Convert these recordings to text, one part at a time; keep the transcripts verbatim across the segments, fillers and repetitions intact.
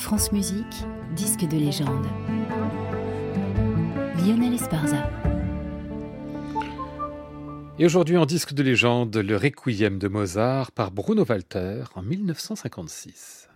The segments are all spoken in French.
France Musique, Disques de légende. Lionel Esparza. Et aujourd'hui en Disques de légende, le Requiem de Mozart par Bruno Walter en mille neuf cent cinquante-six.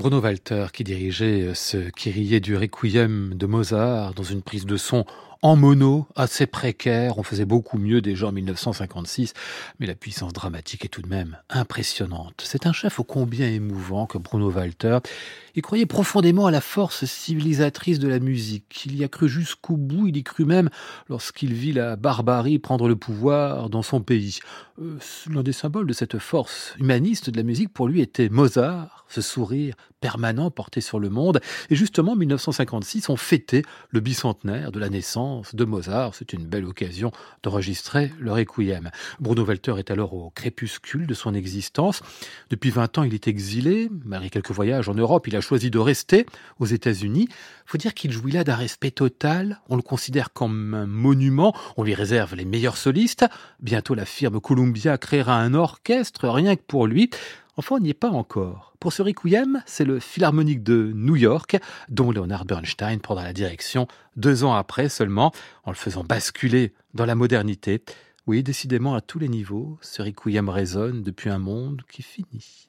Bruno Walter qui dirigeait ce Kyrie du Requiem de Mozart dans une prise de son en mono, assez précaire. On faisait beaucoup mieux déjà en mille neuf cent cinquante-six, mais la puissance dramatique est tout de même impressionnante. C'est un chef ô combien émouvant que Bruno Walter. Il croyait profondément à la force civilisatrice de la musique. Il y a cru jusqu'au bout, il y crut même lorsqu'il vit la barbarie prendre le pouvoir dans son pays. Euh, l'un des symboles de cette force humaniste de la musique pour lui était Mozart, ce sourire permanent porté sur le monde. Et justement, en mille neuf cent cinquante-six, on fêtait le bicentenaire de la naissance de Mozart. C'est une belle occasion d'enregistrer le Requiem. Bruno Walter est alors au crépuscule de son existence. Depuis vingt ans, il est exilé. Malgré quelques voyages en Europe, il a choisi de rester aux États-Unis. Il faut dire qu'il jouit là d'un respect total. On le considère comme un monument. On lui réserve les meilleurs solistes. Bientôt, la firme Columbia créera un orchestre rien que pour lui. Enfin, on n'y est pas encore. Pour ce Requiem, c'est le Philharmonique de New York, dont Léonard Bernstein prendra la direction deux ans après seulement, en le faisant basculer dans la modernité. Oui, décidément, à tous les niveaux, ce Requiem résonne depuis un monde qui finit.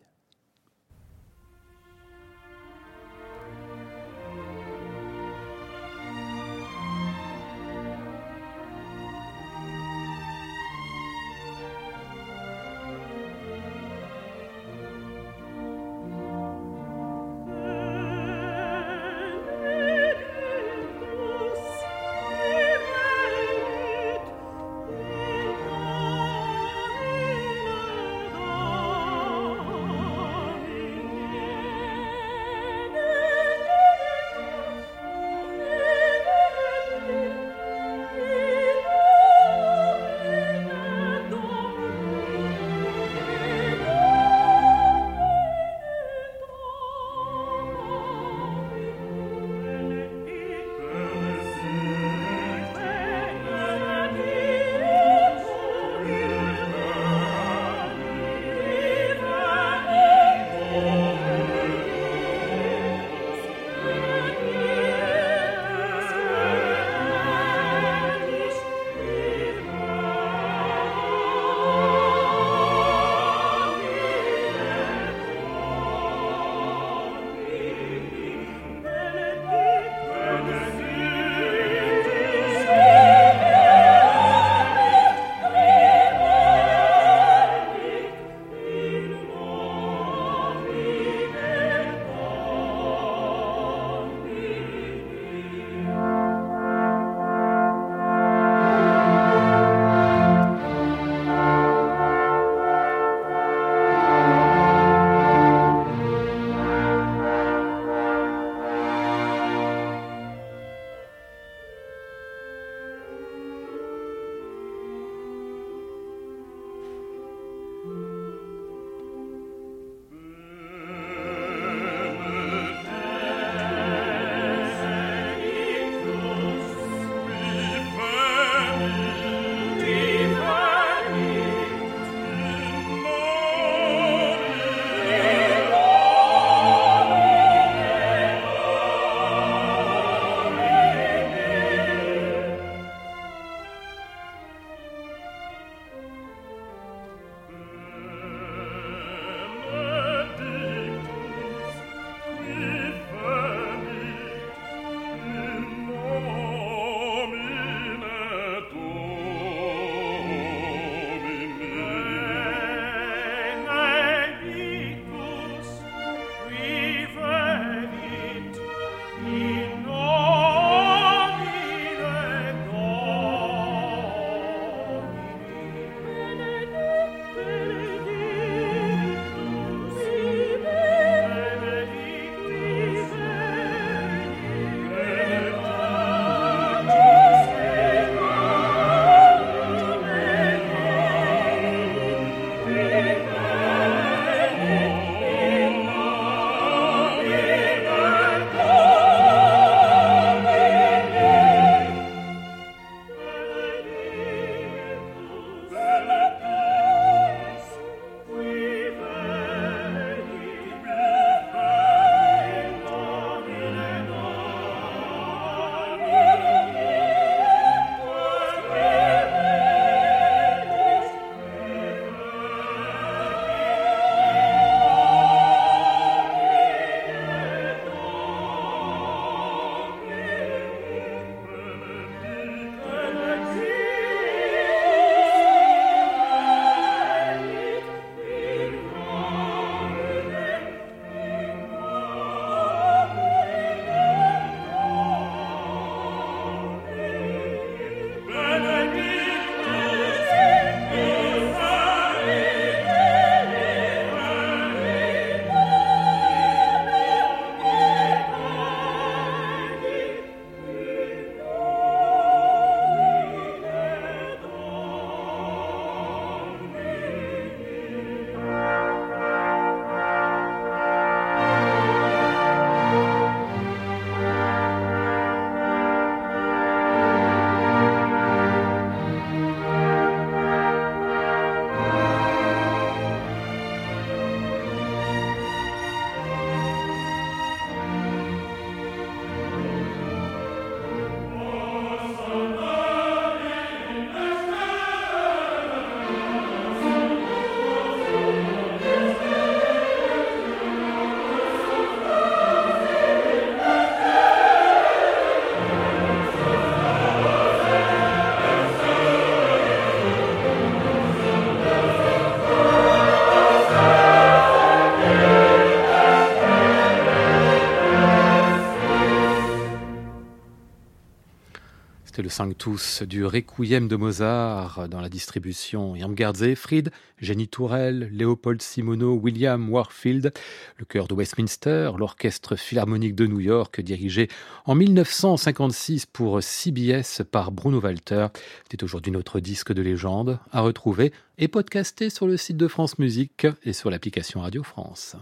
C'était le cinq tous du Requiem de Mozart dans la distribution Irmgard Seefried, Jenny Tourelle, Léopold Simonneau, William Warfield, le chœur de Westminster, l'orchestre philharmonique de New York dirigé en mille neuf cent cinquante-six pour C B S par Bruno Walter. C'était aujourd'hui notre disque de légende à retrouver et podcasté sur le site de France Musique et sur l'application Radio France.